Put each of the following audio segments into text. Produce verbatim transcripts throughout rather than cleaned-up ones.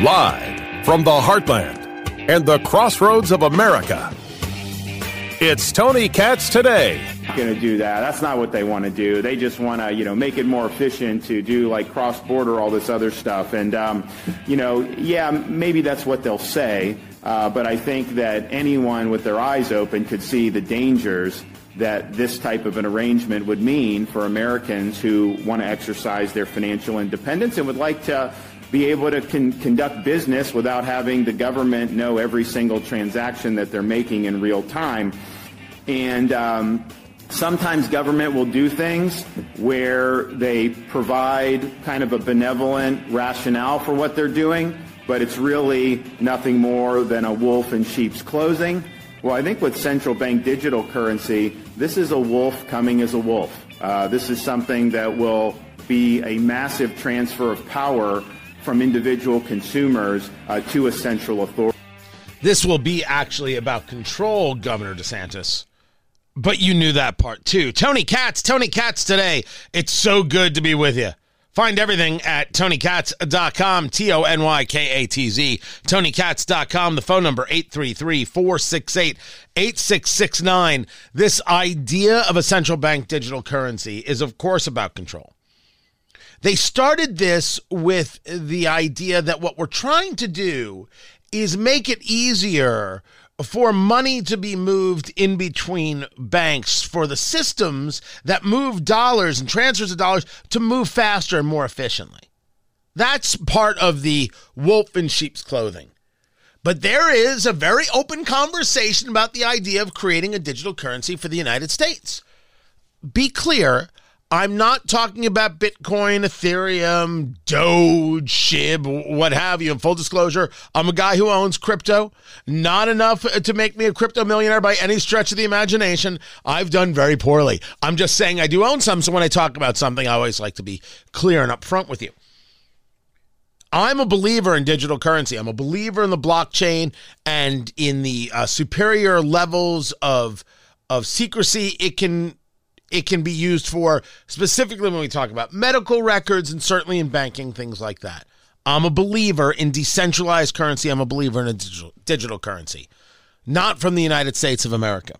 Live from the heartland and the crossroads of America, it's Tony Katz Today. Going to do that. That's not what they want to do. They just want to, you know, make it more efficient to do like cross-border, all this other stuff. And, um, you know, yeah, maybe that's what they'll say. Uh, but I think that anyone with their eyes open could see the dangers that this type of an arrangement would mean for Americans who want to exercise their financial independence and would like to be able to con- conduct business without having the government know every single transaction that they're making in real time. And um, sometimes government will do things where they provide kind of a benevolent rationale for what they're doing, but it's really nothing more than a wolf in sheep's clothing. Well, I think with central bank digital currency, this is a wolf coming as a wolf. Uh, this is something that will be a massive transfer of power from individual consumers uh, to a central authority. This will be actually about control, Governor DeSantis. But you knew that part too. Tony Katz, Tony Katz Today. It's so good to be with you. Find everything at Tony Katz dot com, T O N Y K A T Z, Tony Katz dot com. The phone number eight three three, four six eight, eight six six nine. This idea of a central bank digital currency is, of course, about control. They started this with the idea that what we're trying to do is make it easier for money to be moved in between banks, for the systems that move dollars and transfers of dollars to move faster and more efficiently. That's part of the wolf in sheep's clothing. But there is a very open conversation about the idea of creating a digital currency for the United States. Be clear, I'm not talking about Bitcoin, Ethereum, Doge, Shib, what have you. In full disclosure, I'm a guy who owns crypto. Not enough to make me a crypto millionaire by any stretch of the imagination. I've done very poorly. I'm just saying I do own some, so when I talk about something, I always like to be clear and upfront with you. I'm a believer in digital currency. I'm a believer in the blockchain and in the uh, superior levels of, of secrecy it can It can be used for, specifically when we talk about medical records and certainly in banking, things like that. I'm a believer in decentralized currency. I'm a believer in a digital, digital currency, not from the United States of America.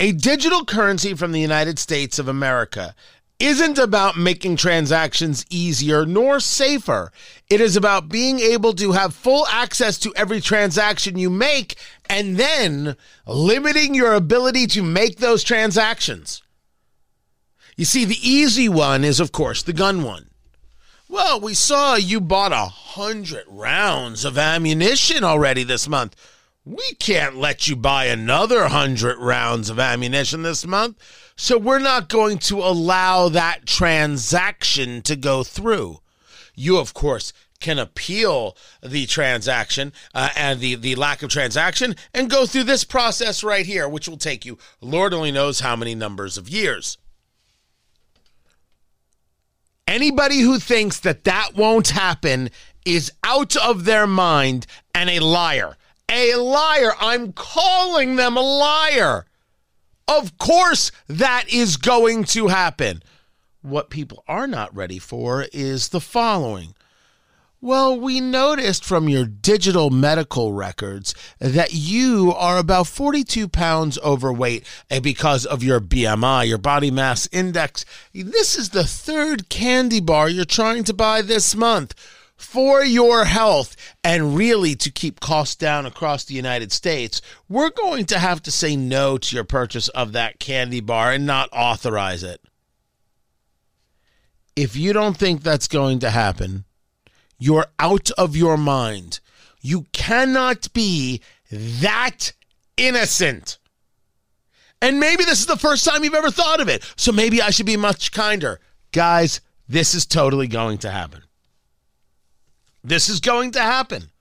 A digital currency from the United States of America isn't about making transactions easier nor safer. It is about being able to have full access to every transaction you make and then limiting your ability to make those transactions. You see, the easy one is, of course, the gun one. Well, we saw you bought a hundred rounds of ammunition already this month. We can't let you buy another hundred rounds of ammunition this month, so we're not going to allow that transaction to go through. You, of course, can appeal the transaction uh, and the, the lack of transaction and go through this process right here, which will take you, Lord only knows how many numbers of years. Anybody who thinks that that won't happen is out of their mind and a liar. A liar. I'm calling them a liar. Of course that is going to happen. What people are not ready for is the following. Well, we noticed from your digital medical records that you are about forty-two pounds overweight because of your B M I, your body mass index. This is the third candy bar you're trying to buy this month. For your health and really to keep costs down across the United States, we're going to have to say no to your purchase of that candy bar and not authorize it. If you don't think that's going to happen, you're out of your mind. You cannot be that innocent. And maybe this is the first time you've ever thought of it, so maybe I should be much kinder. Guys, this is totally going to happen. This is going to happen.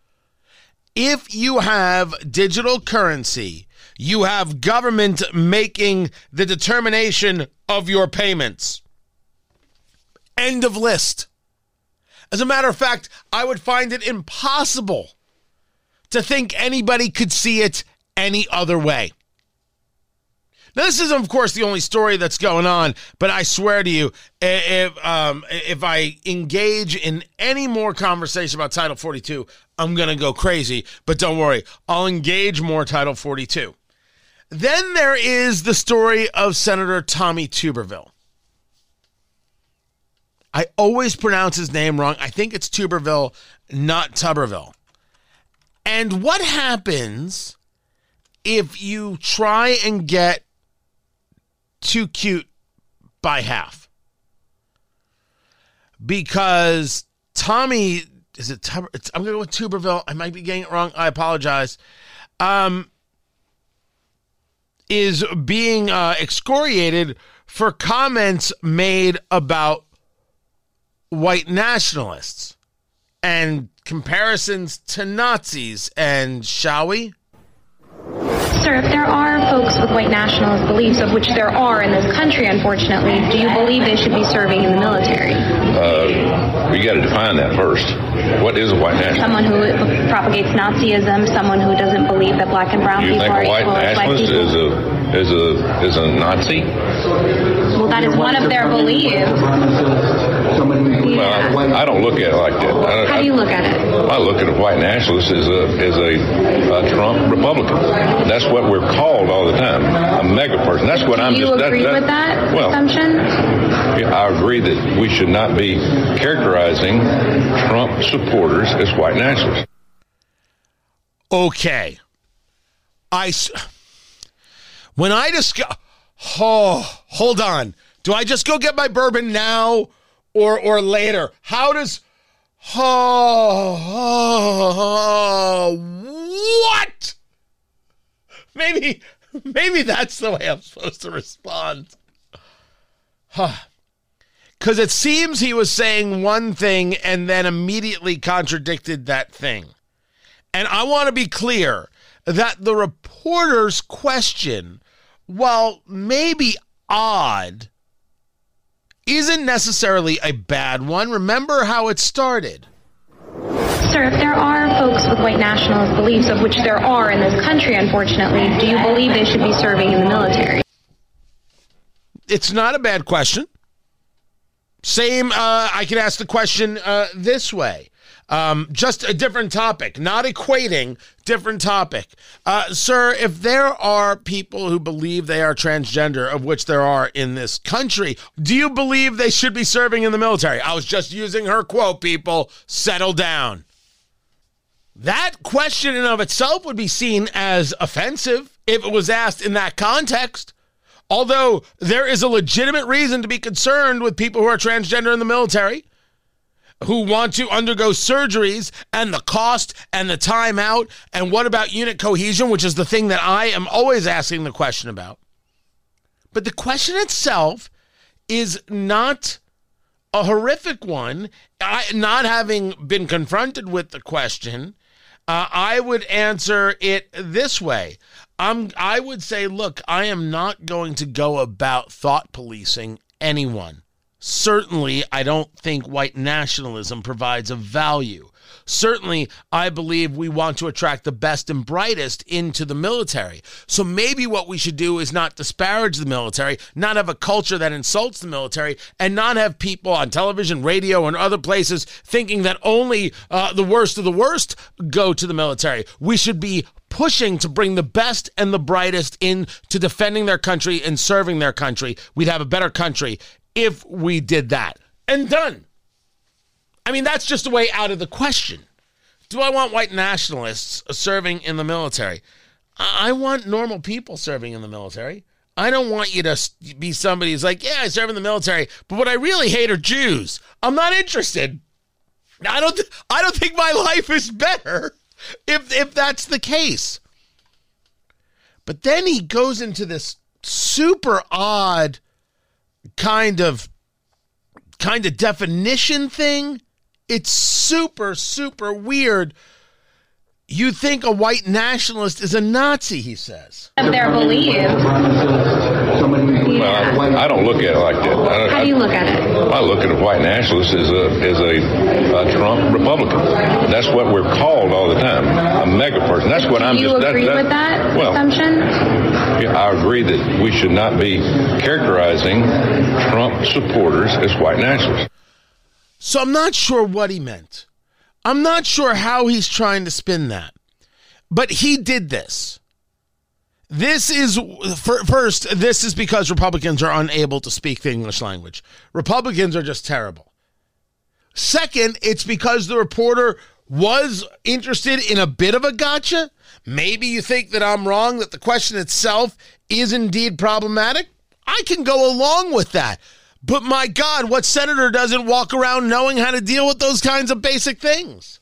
If you have digital currency, you have government making the determination of your payments. End of list. As a matter of fact, I would find it impossible to think anybody could see it any other way. Now, this is, of course, the only story that's going on, but I swear to you, if um, if I engage in any more conversation about Title forty-two, I'm going to go crazy. But don't worry, I'll engage more Title forty-two. Then there is the story of Senator Tommy Tuberville. I always pronounce his name wrong. I think it's Tuberville, not Tuberville. And what happens if you try and get too cute by half? Because Tommy, is it Tuber, it's, I'm going to go with Tuberville. I might be getting it wrong. I apologize. Um, is being uh, excoriated for comments made about white nationalists and comparisons to Nazis, and shall we? Sir, if there are folks with white nationalist beliefs, of which there are in this country, unfortunately, do you believe they should be serving in the military? Uh, we got to define that first. What is a white nationalist? Someone who propagates Nazism, someone who doesn't believe that black and brown you people are equal as black people. You think a white nationalist is a, is a, is a Nazi? Well, that is one of their beliefs. Well, I don't look at it like that. I, How do you look at it? I look at a white nationalist as a as a, a Trump Republican. That's what we're called all the time, a mega person. That's what do I'm just... Do you agree that, that, with that well, assumption? I agree that we should not be characterizing Trump supporters as white nationalists. Okay. I... When I discuss... Oh, hold on. Do I just go get my bourbon now or or later? How does... Oh, oh, oh, what? Maybe, maybe that's the way I'm supposed to respond. Huh. Because it seems he was saying one thing and then immediately contradicted that thing. And I want to be clear that the reporter's question, while maybe odd, isn't necessarily a bad one. Remember how it started. Sir, if there are folks with white nationalist beliefs, of which there are in this country, unfortunately, do you believe they should be serving in the military? It's not a bad question. Same, uh, I can ask the question uh, this way. Um, just a different topic, not equating, different topic. Uh, sir, if there are people who believe they are transgender, of which there are in this country, do you believe they should be serving in the military? I was just using her quote, people. Settle down. That question in and of itself would be seen as offensive if it was asked in that context. Although there is a legitimate reason to be concerned with people who are transgender in the military, who want to undergo surgeries and the cost and the time out. And what about unit cohesion, which is the thing that I am always asking the question about. But the question itself is not a horrific one. I, not having been confronted with the question, uh, I would answer it this way. I'm, I would say, look, I am not going to go about thought policing anyone. Certainly, I don't think white nationalism provides a value. Certainly, I believe we want to attract the best and brightest into the military. So maybe what we should do is not disparage the military, not have a culture that insults the military, and not have people on television, radio, and other places thinking that only uh, the worst of the worst go to the military. We should be pushing to bring the best and the brightest in to defending their country and serving their country. We'd have a better country if we did that. And done. I mean, that's just a way out of the question. Do I want white nationalists serving in the military? I want normal people serving in the military. I don't want you to be somebody who's like, yeah, I serve in the military, but what I really hate are Jews. I'm not interested. I don't, th- I don't think my life is better if, if that's the case. But then he goes into this super odd kind of kind of definition thing. It's super, super weird. You think a white nationalist is a Nazi, he says. Of their beliefs. somebody who... Well, I, I don't look at it like that. I, How do you look at it? I look at a white nationalist as a as a, a Trump Republican. That's what we're called all the time, a mega person. That's what do I'm just... Do you agree that, that, with that well, assumption? Yeah, I agree that we should not be characterizing Trump supporters as white nationalists. So I'm not sure what he meant. I'm not sure how he's trying to spin that. But he did this. This is, first, this is because Republicans are unable to speak the English language. Republicans are just terrible. Second, it's because the reporter was interested in a bit of a gotcha. Maybe you think that I'm wrong, that the question itself is indeed problematic. I can go along with that. But my God, what senator doesn't walk around knowing how to deal with those kinds of basic things?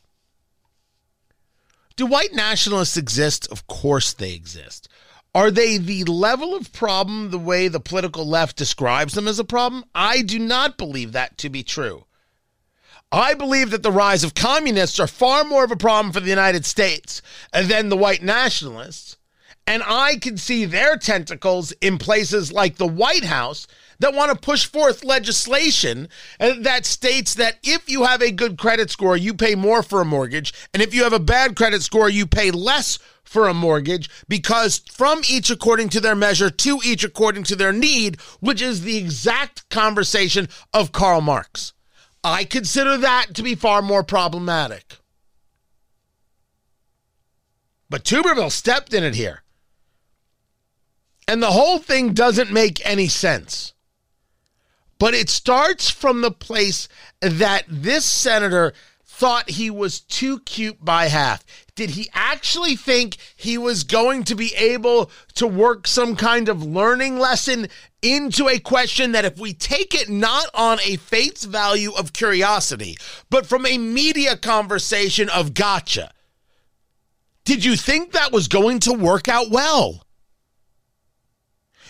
Do white nationalists exist? Of course they exist. Are they the level of problem the way the political left describes them as a problem? I do not believe that to be true. I believe that the rise of communists are far more of a problem for the United States than the white nationalists. And I can see their tentacles in places like the White House that want to push forth legislation that states that if you have a good credit score, you pay more for a mortgage. And if you have a bad credit score, you pay less for a mortgage, because from each according to their measure to each according to their need, which is the exact conversation of Karl Marx. I consider that to be far more problematic. But Tuberville stepped in it here. And the whole thing doesn't make any sense. But it starts from the place that this senator thought he was too cute by half. Did he actually think he was going to be able to work some kind of learning lesson into a question that, if we take it not on a face value of curiosity, but from a media conversation of gotcha, did you think that was going to work out well?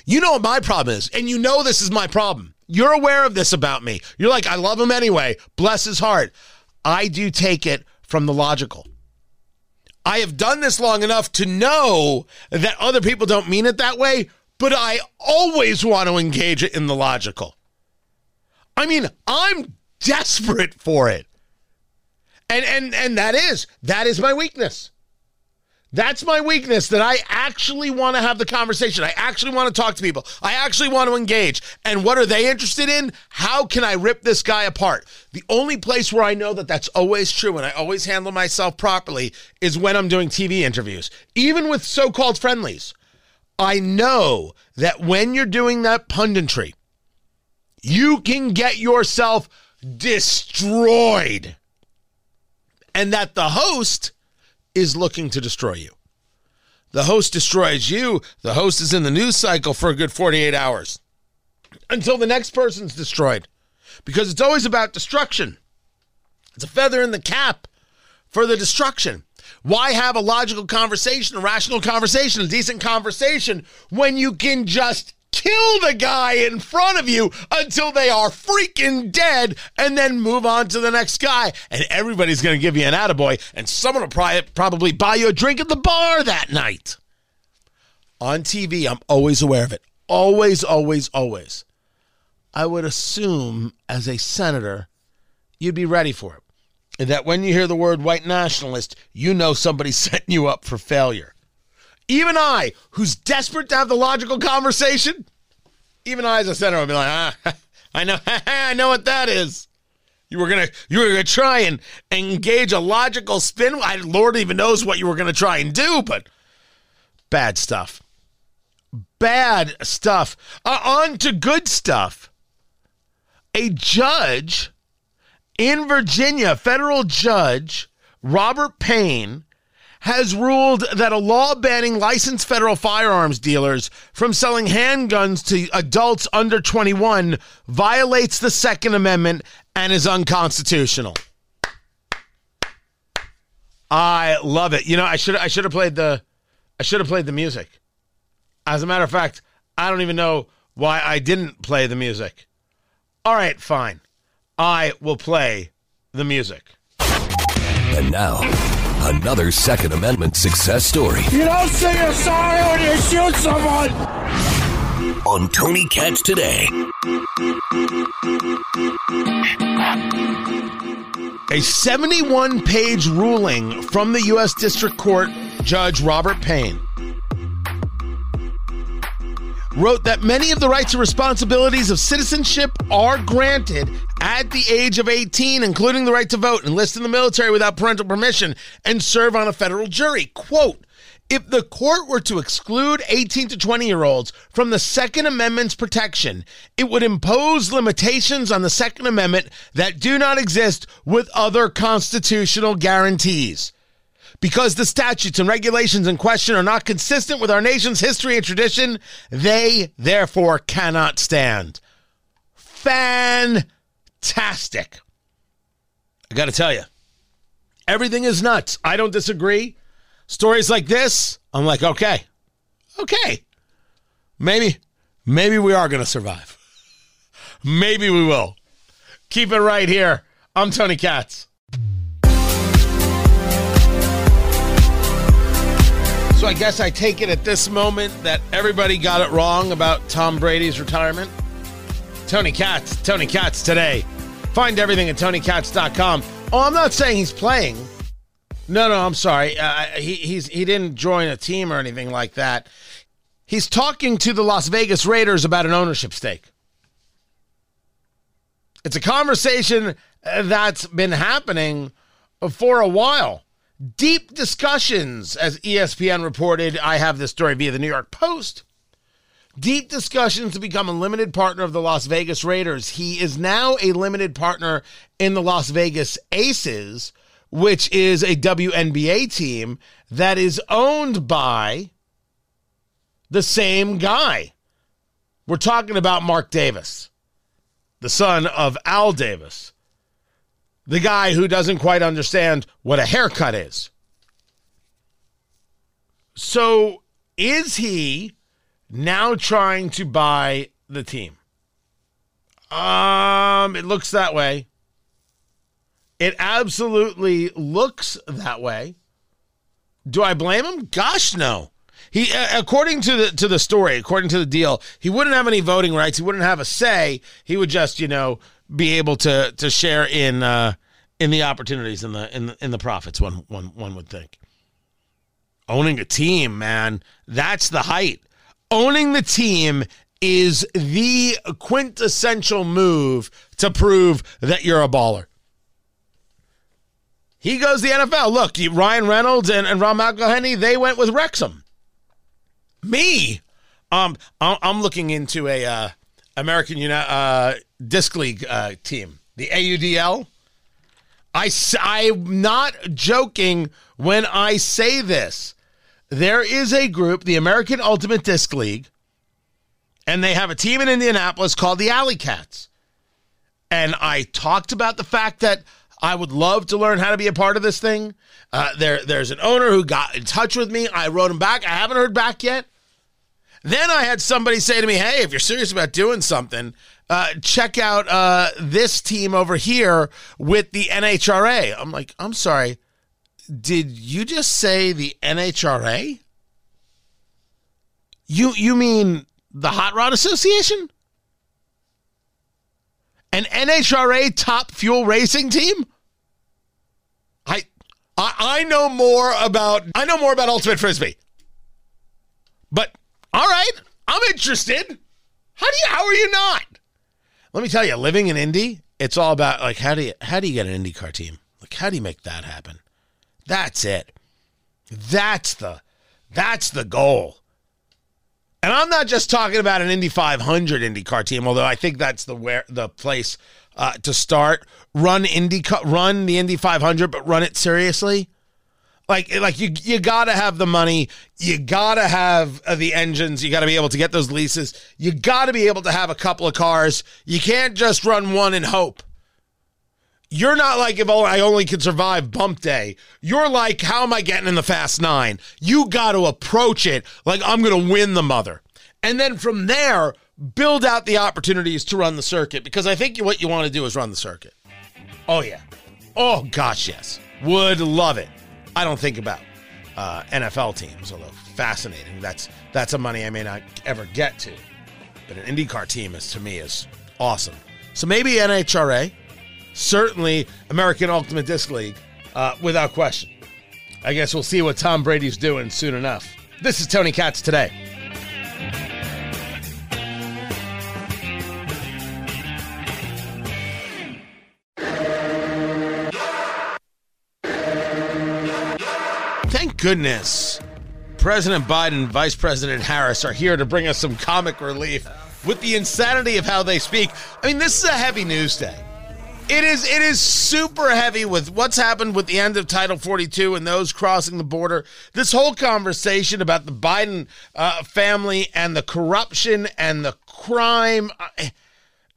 You know what my problem is, and you know this is my problem. You're aware of this about me. You're like, I love him anyway. Bless his heart. I do take it from the logical. I have done this long enough to know that other people don't mean it that way, but I always want to engage it in the logical. I mean, I'm desperate for it. And and and that is, that is my weakness. That's my weakness, that I actually want to have the conversation. I actually want to talk to people. I actually want to engage. And what are they interested in? How can I rip this guy apart? The only place where I know that that's always true and I always handle myself properly is when I'm doing T V interviews, even with so-called friendlies. I know that when you're doing that punditry, you can get yourself destroyed, and that the host is looking to destroy you. The host destroys you. The host is in the news cycle for a good forty-eight hours until the next person's destroyed, because it's always about destruction. It's a feather in the cap for the destruction. Why have a logical conversation, a rational conversation, a decent conversation when you can just kill the guy in front of you until they are freaking dead and then move on to the next guy? And everybody's going to give you an attaboy, and someone will probably buy you a drink at the bar that night. On T V, I'm always aware of it. Always, always, always. I would assume as a senator, you'd be ready for it. And that when you hear the word white nationalist, you know somebody's setting you up for failure. Even I, who's desperate to have the logical conversation, even I as a senator would be like, ah, I know, I know what that is. You were gonna, you were gonna try and engage a logical spin. I, Lord even knows what you were gonna try and do, but bad stuff, bad stuff. Uh, on to good stuff. A judge in Virginia, federal judge Robert Payne, has ruled that a law banning licensed federal firearms dealers from selling handguns to adults under twenty-one violates the Second Amendment and is unconstitutional. I love it. You know, I should I should have played the I should have played the music. As a matter of fact, I don't even know why I didn't play the music. All right, fine. I will play the music. And now, another Second Amendment success story. You don't say you're sorry when you shoot someone. on Tony Katz Today. A seventy-one page ruling from the U S District Court Judge Robert Payne wrote that many of the rights and responsibilities of citizenship are granted at the age of eighteen, including the right to vote, enlist in the military without parental permission, and serve on a federal jury. Quote, if the court were to exclude eighteen to twenty-year-olds from the Second Amendment's protection, it would impose limitations on the Second Amendment that do not exist with other constitutional guarantees. Because the statutes and regulations in question are not consistent with our nation's history and tradition, they therefore cannot stand. Fantastic. I got to tell you, everything is nuts. I don't disagree. Stories like this, I'm like, okay, okay. Maybe, maybe we are going to survive. Maybe we will. Keep it right here. I'm Tony Katz. So I guess I take it at this moment that everybody got it wrong about Tom Brady's retirement. Tony Katz, Tony Katz Today. Find everything at Tony Katz dot com. Oh, I'm not saying he's playing. No, no, I'm sorry. Uh, he he's he didn't join a team or anything like that. He's talking to the Las Vegas Raiders about an ownership stake. It's a conversation that's been happening for a while. Deep discussions, as E S P N reported, I have this story via the New York Post, deep discussions to become a limited partner of the Las Vegas Raiders. He is now a limited partner in the Las Vegas Aces, which is a W N B A team that is owned by the same guy. We're talking about Mark Davis, the son of Al Davis. The guy who doesn't quite understand what a haircut is. So is he now trying to buy the team? Um, it looks that way. It absolutely looks that way. Do I blame him? Gosh, no. He, according to the to the story, according to the deal, he wouldn't have any voting rights. He wouldn't have a say. He would just, you know, be able to to share in uh, in the opportunities and the in the, in the profits. One one one would think. Owning a team, man, that's the height. Owning the team is the quintessential move to prove that you're a baller. He goes to the N F L. Look, Ryan Reynolds and, and Ron McElhenney, they went with Wrexham. Me, um, I'm looking into a uh, American Uni- uh, Disc League uh, team, the A U D L. I, I'm not joking when I say this. There is a group, the American Ultimate Disc League, and they have a team in Indianapolis called the Alley Cats. And I talked about the fact that I would love to learn how to be a part of this thing. Uh, there, there's an owner who got in touch with me. I wrote him back. I haven't heard back yet. Then I had somebody say to me, hey, if you're serious about doing something, uh, check out uh, this team over here with the N H R A. I'm like, I'm sorry. Did you just say the N H R A? You you mean the Hot Rod Association? An N H R A top fuel racing team? I I, I know more about I know more about Ultimate Frisbee. But all right, I'm interested. How do you? How are you not? Let me tell you, living in Indy, it's all about like how do you how do you get an IndyCar team? Like how do you make that happen? That's it. That's the that's the goal. And I'm not just talking about an Indy five hundred IndyCar team, although I think that's the where the place uh, to start. Run IndyCar, run the Indy five hundred, but run it seriously. Like, like you, you got to have the money. You got to have uh, the engines. You got to be able to get those leases. You got to be able to have a couple of cars. You can't just run one and hope. You're not like, if I only can survive bump day. You're like, how am I getting in the fast nine? You got to approach it like I'm going to win the mother. And then from there, build out the opportunities to run the circuit. Because I think what you want to do is run the circuit. Oh, yeah. Oh, gosh, yes. Would love it. I don't think about uh, N F L teams, although fascinating. That's that's a money I may not ever get to. But an IndyCar team is, to me, is awesome. So maybe N H R A, certainly American Ultimate Disc League, uh, without question. I guess we'll see what Tom Brady's doing soon enough. This is Tony Katz Today. Thank goodness President Biden and Vice President Harris are here to bring us some comic relief with the insanity of how they speak. I mean, this is a heavy news day. It is it is super heavy with what's happened with the end of Title forty-two and those crossing the border. This whole conversation about the Biden uh, family and the corruption and the crime.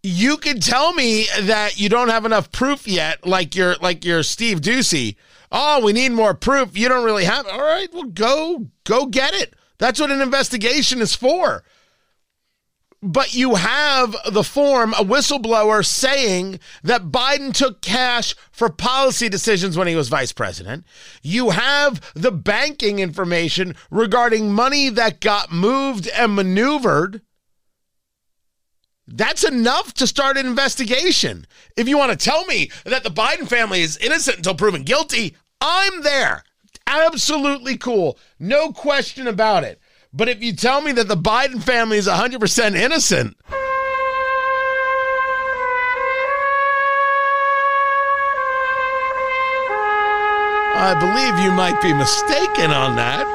You can tell me that you don't have enough proof yet, like you're, like you're Steve Ducey. Oh, we need more proof. You don't really have it. All right, well, go, go get it. That's what an investigation is for. But you have the form, a whistleblower saying that Biden took cash for policy decisions when he was vice president. You have the banking information regarding money that got moved and maneuvered. That's enough to start an investigation. If you want to tell me that the Biden family is innocent until proven guilty, I'm there. Absolutely cool. No question about it. But if you tell me that the Biden family is one hundred percent innocent, I believe you might be mistaken on that.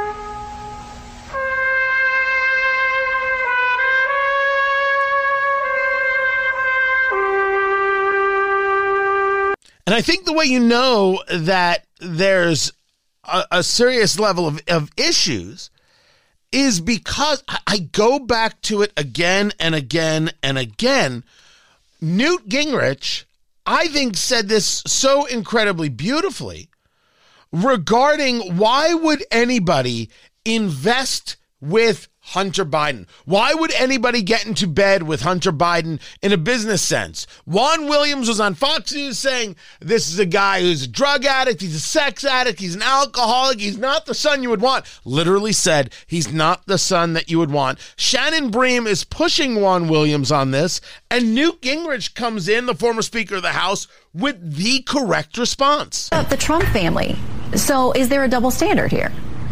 And I think the way you know that there's a, a serious level of, of issues is because I, I go back to it again and again and again. Newt Gingrich, I think, said this so incredibly beautifully regarding why would anybody invest with Hunter Biden? Why would anybody get into bed with Hunter Biden in a business sense? Juan Williams was on Fox News saying, this is a guy who's a drug addict, he's a sex addict, he's an alcoholic, he's not the son you would want. Literally said, he's not the son that you would want. Shannon Bream is pushing Juan Williams on this, and Newt Gingrich comes in, the former Speaker of the House, with the correct response. About the Trump family. So is there a double standard here?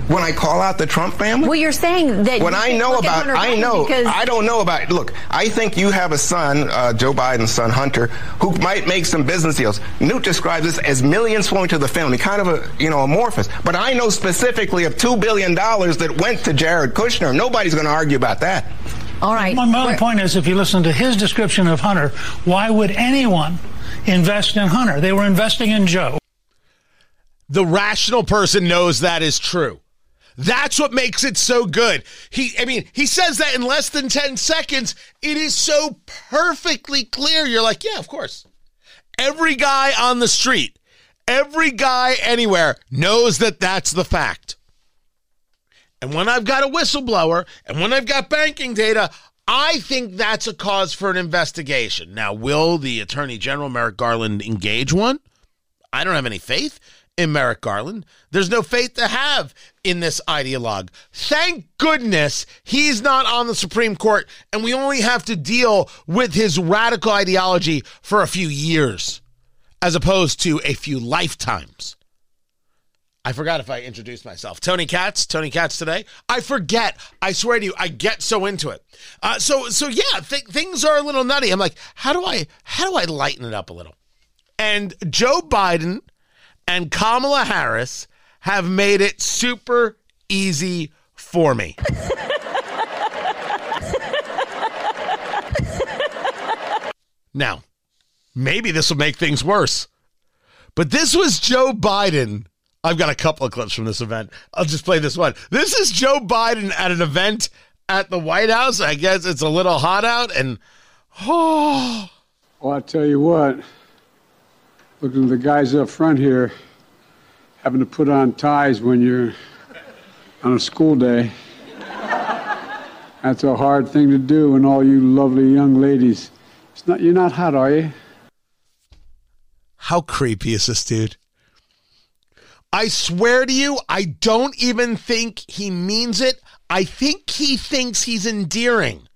When I call out the Trump family? Well, you're saying that. When I know about, I know, I don't know about, look, I think you have a son, uh, Joe Biden's son, Hunter, who might make some business deals. Newt describes this as millions flowing to the family, kind of a, you know, amorphous. But I know specifically of two billion dollars that went to Jared Kushner. Nobody's going to argue about that. All right. My, my point is, if you listen to his description of Hunter, why would anyone invest in Hunter? They were investing in Joe. The rational person knows that is true. That's what makes it so good. He, I mean, he says that in less than ten seconds. It is so perfectly clear. You're like, yeah, of course. Every guy on the street, every guy anywhere knows that that's the fact. And when I've got a whistleblower and when I've got banking data, I think that's a cause for an investigation. Now, will the Attorney General, Merrick Garland, engage one? I don't have any faith in Merrick Garland. There's no faith to have in this ideologue. Thank goodness he's not on the Supreme Court, and we only have to deal with his radical ideology for a few years, as opposed to a few lifetimes. I forgot if I introduced myself. Tony Katz, Tony Katz Today. I forget. I swear to you, I get so into it. Uh, so, so yeah, th- things are a little nutty. I'm like, how do I, how do I lighten it up a little? And Joe Biden and Kamala Harris have made it super easy for me. Now, maybe this will make things worse, but this was Joe Biden. I've got a couple of clips from this event. I'll just play this one. This is Joe Biden at an event at the White House. I guess it's a little hot out, and oh, well, I tell you what. Looking at the guys up front here, having to put on ties when you're on a school day. That's a hard thing to do, and all you lovely young ladies. It's not, you're not hot, are you? How creepy is this dude? I swear to you, I don't even think he means it. I think he thinks he's endearing.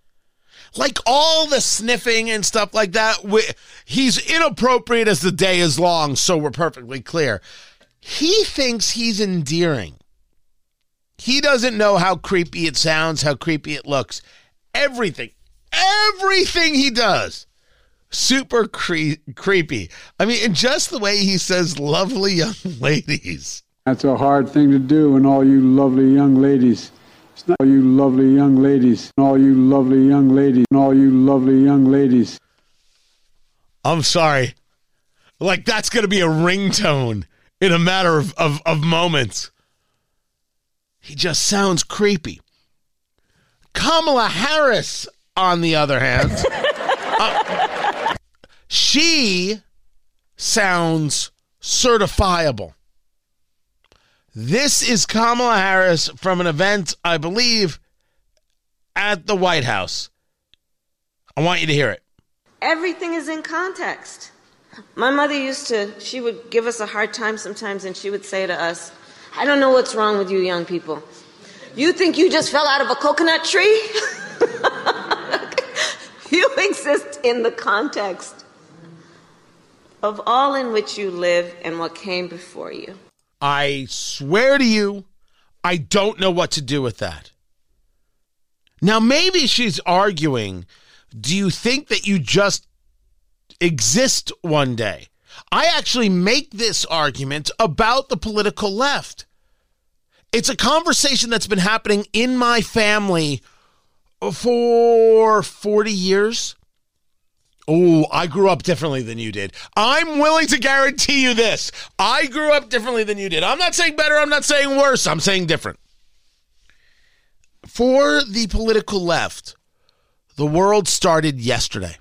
like all the sniffing and stuff like that, we, he's inappropriate as the day is long, so we're perfectly clear. He thinks he's endearing. He doesn't know how creepy it sounds, how creepy it looks. Everything, everything he does, super cre- creepy. I mean, and just the way he says lovely young ladies. That's a hard thing to do, and all you lovely young ladies. It's not all you lovely young ladies, and all you lovely young ladies, and all you lovely young ladies. I'm sorry. Like, that's going to be a ringtone in a matter of, of, of moments. He just sounds creepy. Kamala Harris, on the other hand, uh, she sounds certifiable. This is Kamala Harris from an event, I believe, at the White House. I want you to hear it. Everything is in context. My mother used to, she would give us a hard time sometimes, and she would say to us, I don't know what's wrong with you young people. You think you just fell out of a coconut tree? You exist in the context of all in which you live and what came before you. I swear to you, I don't know what to do with that. Now, maybe she's arguing, do you think that you just exist one day? I actually make this argument about the political left. It's a conversation that's been happening in my family for forty years. Oh, I grew up differently than you did. I'm willing to guarantee you this. I grew up differently than you did. I'm not saying better. I'm not saying worse. I'm saying different. For the political left, the world started yesterday.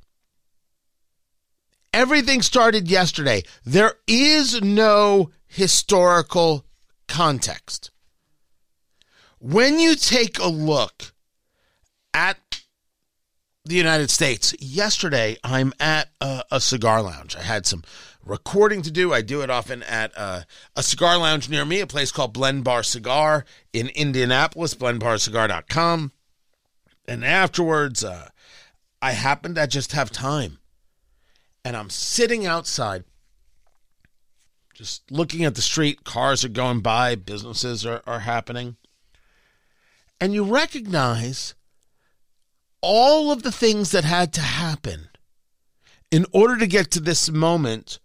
Everything started yesterday. There is no historical context. When you take a look at the United States, yesterday I'm at a, a cigar lounge. I had some recording to do. I do it often at uh, a cigar lounge near me, a place called Blend Bar Cigar in Indianapolis, blend bar cigar dot com. And afterwards, uh, I happened to just have time. And I'm sitting outside, just looking at the street. Cars are going by, businesses are, are happening. And you recognize all of the things that had to happen in order to get to this moment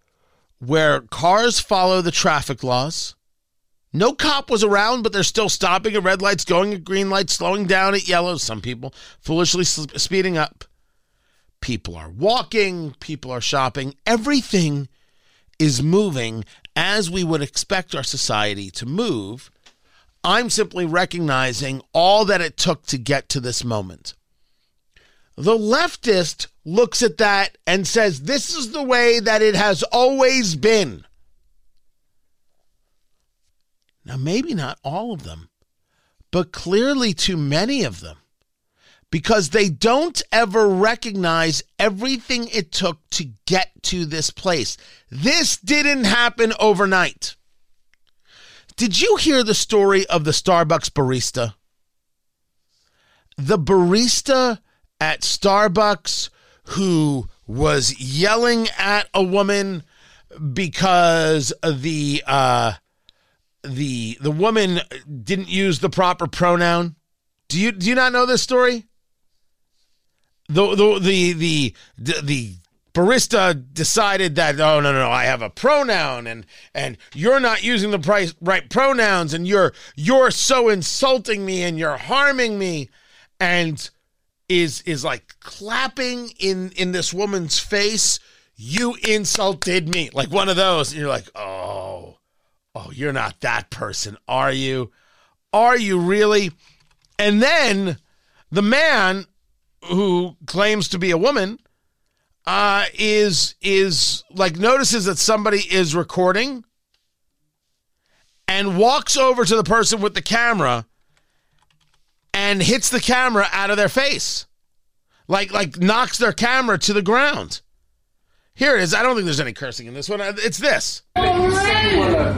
where cars follow the traffic laws. No cop was around, but they're still stopping at red lights, going at green lights, slowing down at yellows. Some people foolishly speeding up. People are walking. People are shopping. Everything is moving as we would expect our society to move. I'm simply recognizing all that it took to get to this moment. The leftist looks at that and says, this is the way that it has always been. Now, maybe not all of them, but clearly too many of them, because they don't ever recognize everything it took to get to this place. This didn't happen overnight. Did you hear the story of the Starbucks barista? The barista at Starbucks who was yelling at a woman because the uh, the the woman didn't use the proper pronoun. Do you do you not know this story? The the the the the. the barista decided that, oh, no, no, no, I have a pronoun, and and you're not using the price, right pronouns, and you're you're so insulting me, and you're harming me, and is is like clapping in, in this woman's face, you insulted me, like one of those, and you're like, oh, oh, you're not that person, are you? Are you really? And then the man who claims to be a woman Uh, is, is like notices that somebody is recording and walks over to the person with the camera and hits the camera out of their face. Like, like knocks their camera to the ground. Here it is. I don't think there's any cursing in this one. It's this. Absolutely no.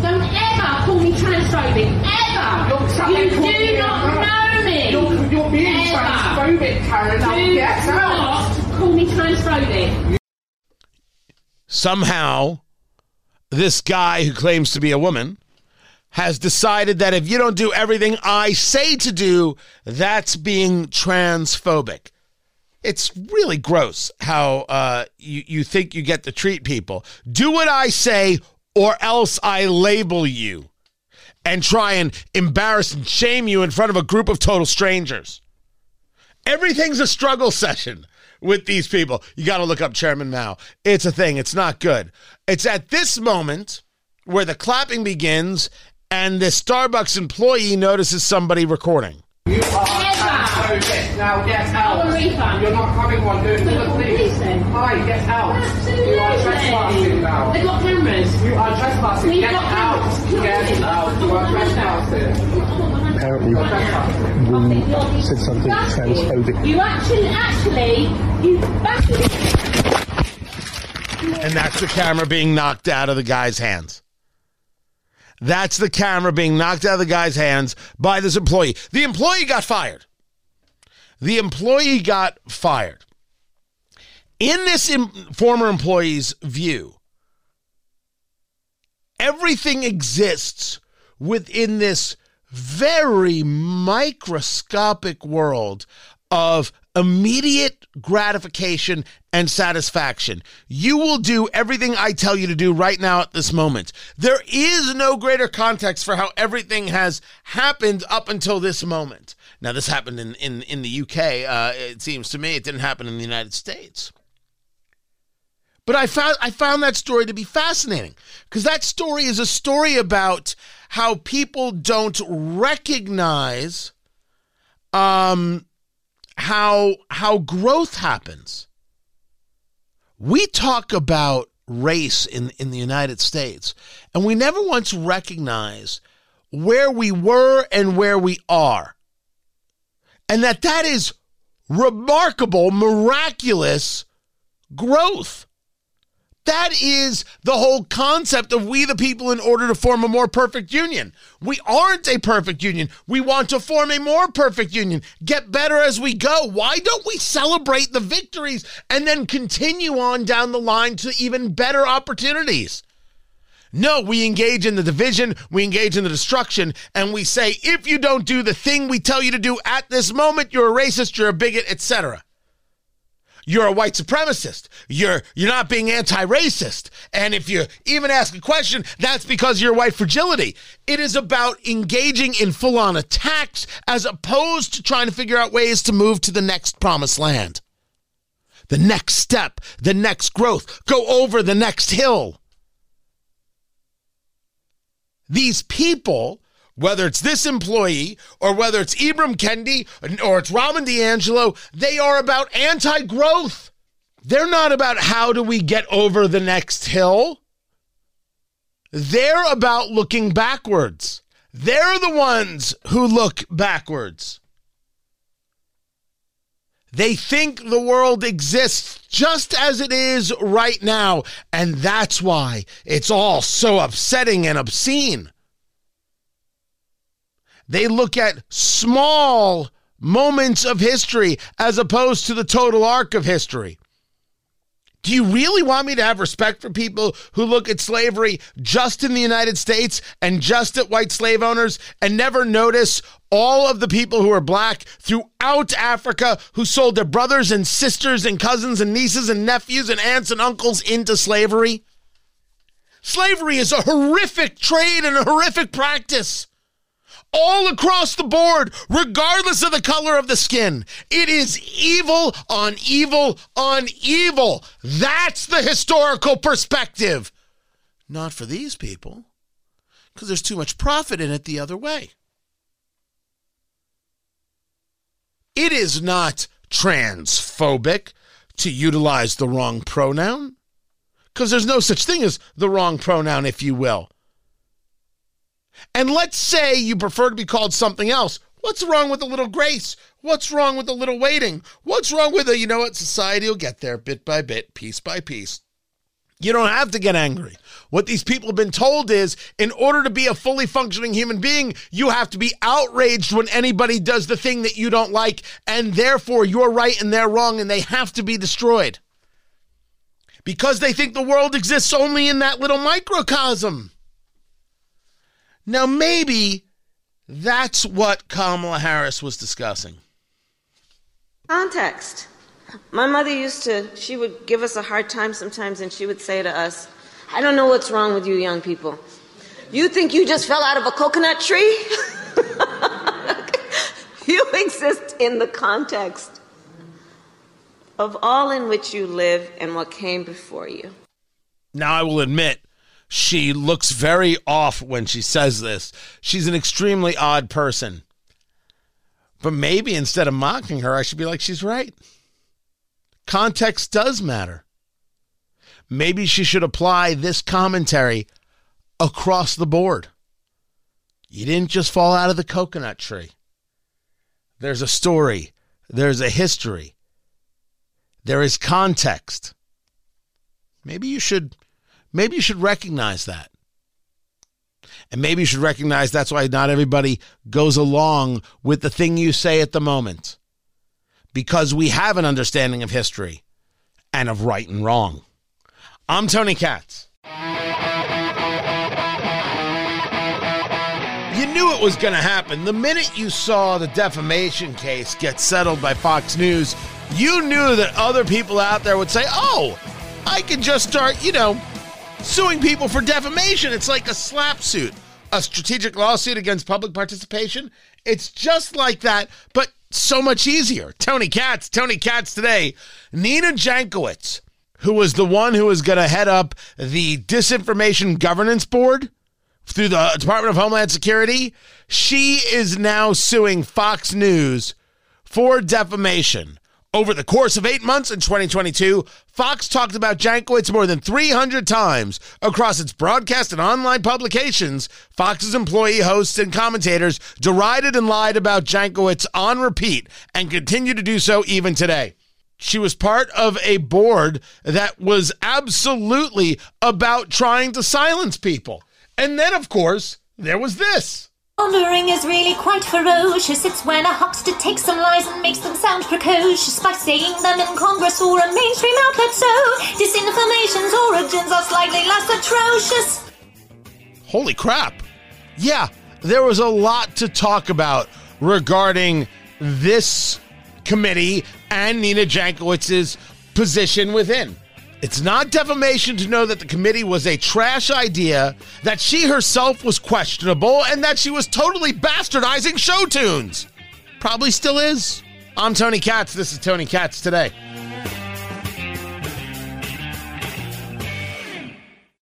Don't ever call me transphobic. Ever. You do not know me. You're being transphobic, Karen. I'll get out. Call me transphobic. Somehow, this guy who claims to be a woman has decided that if you don't do everything I say to do, that's being transphobic. It's really gross how uh, you, you think you get to treat people. Do what I say or else I label you and try and embarrass and shame you in front of a group of total strangers. Everything's a struggle session with these people. You got to look up Chairman Mao. It's a thing. It's not good. It's at this moment where the clapping begins and the Starbucks employee notices somebody recording. You are transphobic. Now get out. You're not having one doing the police then. Hi, get out. Absolutely. You are trespassing now. They've got cameras. You are trespassing. We've get out. Cameras. Get out. You are trespassing. Apparently, we said something transphobic. You actually, actually, you basically. And that's the camera being knocked out of the guy's hands. That's the camera being knocked out of the guy's hands by this employee. The employee got fired. The employee got fired. In this em- former employee's view, everything exists within this very microscopic world of immediate gratification and satisfaction. You will do everything I tell you to do right now at this moment. There is no greater context for how everything has happened up until this moment. Now, this happened in, in, in the U K. Uh, it seems to me it didn't happen in the United States. But I found, I found that story to be fascinating because that story is a story about how people don't recognize um. How how growth happens. We talk about race in, in the United States, and we never once recognize where we were and where we are. And that that is remarkable, miraculous growth. That is the whole concept of we the people in order to form a more perfect union. We aren't a perfect union. We want to form a more perfect union, get better as we go. Why don't we celebrate the victories and then continue on down the line to even better opportunities? No, we engage in the division, we engage in the destruction, and we say, if you don't do the thing we tell you to do at this moment, you're a racist, you're a bigot, et cetera. You're a white supremacist. You're you're not being anti-racist. And if you even ask a question, that's because of your white fragility. It is about engaging in full-on attacks as opposed to trying to figure out ways to move to the next promised land. The next step, the next growth, go over the next hill. These people, whether it's this employee or whether it's Ibram Kendi or it's Rahm D'Angelo, they are about anti-growth. They're not about how do we get over the next hill. They're about looking backwards. They're the ones who look backwards. They think the world exists just as it is right now, and that's why it's all so upsetting and obscene. They look at small moments of history as opposed to the total arc of history. Do you really want me to have respect for people who look at slavery just in the United States and just at white slave owners and never notice all of the people who are black throughout Africa who sold their brothers and sisters and cousins and nieces and nephews and aunts and uncles into slavery? Slavery is a horrific trade and a horrific practice. All across the board, regardless of the color of the skin. It is evil on evil on evil. That's the historical perspective. Not for these people, because there's too much profit in it the other way. It is not transphobic to utilize the wrong pronoun, because there's no such thing as the wrong pronoun, if you will. And let's say you prefer to be called something else. What's wrong with a little grace? What's wrong with a little waiting? What's wrong with a, you know what, society will get there bit by bit, piece by piece. You don't have to get angry. What these people have been told is, in order to be a fully functioning human being, you have to be outraged when anybody does the thing that you don't like, and therefore you're right and they're wrong, and they have to be destroyed. Because they think the world exists only in that little microcosm. Now, maybe that's what Kamala Harris was discussing. Context. My mother used to, she would give us a hard time sometimes, and she would say to us, I don't know what's wrong with you young people. You think you just fell out of a coconut tree? You exist in the context of all in which you live and what came before you. Now, I will admit, she looks very off when she says this. She's an extremely odd person. But maybe instead of mocking her, I should be like, she's right. Context does matter. Maybe she should apply this commentary across the board. You didn't just fall out of the coconut tree. There's a story. There's a history. There is context. Maybe you should, maybe you should recognize that. And maybe you should recognize that's why not everybody goes along with the thing you say at the moment. Because we have an understanding of history and of right and wrong. I'm Tony Katz. You knew it was going to happen. The minute you saw the defamation case get settled by Fox News, you knew that other people out there would say, oh, I can just start, you know, suing people for defamation. It's like a slap suit, a strategic lawsuit against public participation. It's just like that, but so much easier. Tony Katz, Tony Katz Today. Nina Jankowicz, who was the one who was going to head up the Disinformation Governance Board through the Department of Homeland Security, she is now suing Fox News for defamation. Over the course of eight months in twenty twenty-two, Fox talked about Jankowicz more than three hundred times across its broadcast and online publications. Fox's employee hosts and commentators derided and lied about Jankowicz on repeat and continue to do so even today. She was part of a board that was absolutely about trying to silence people. And then, of course, there was this. Malingering is really quite ferocious. It's when a huckster takes some lies and makes them sound precocious by saying them in Congress or a mainstream outlet. So disinformation's origins are slightly less atrocious. Holy crap. Yeah, there was a lot to talk about regarding this committee and Nina Jankowicz's position within. It's not defamation to know that the committee was a trash idea, that she herself was questionable, and that she was totally bastardizing show tunes. Probably still is. I'm Tony Katz. This is Tony Katz Today.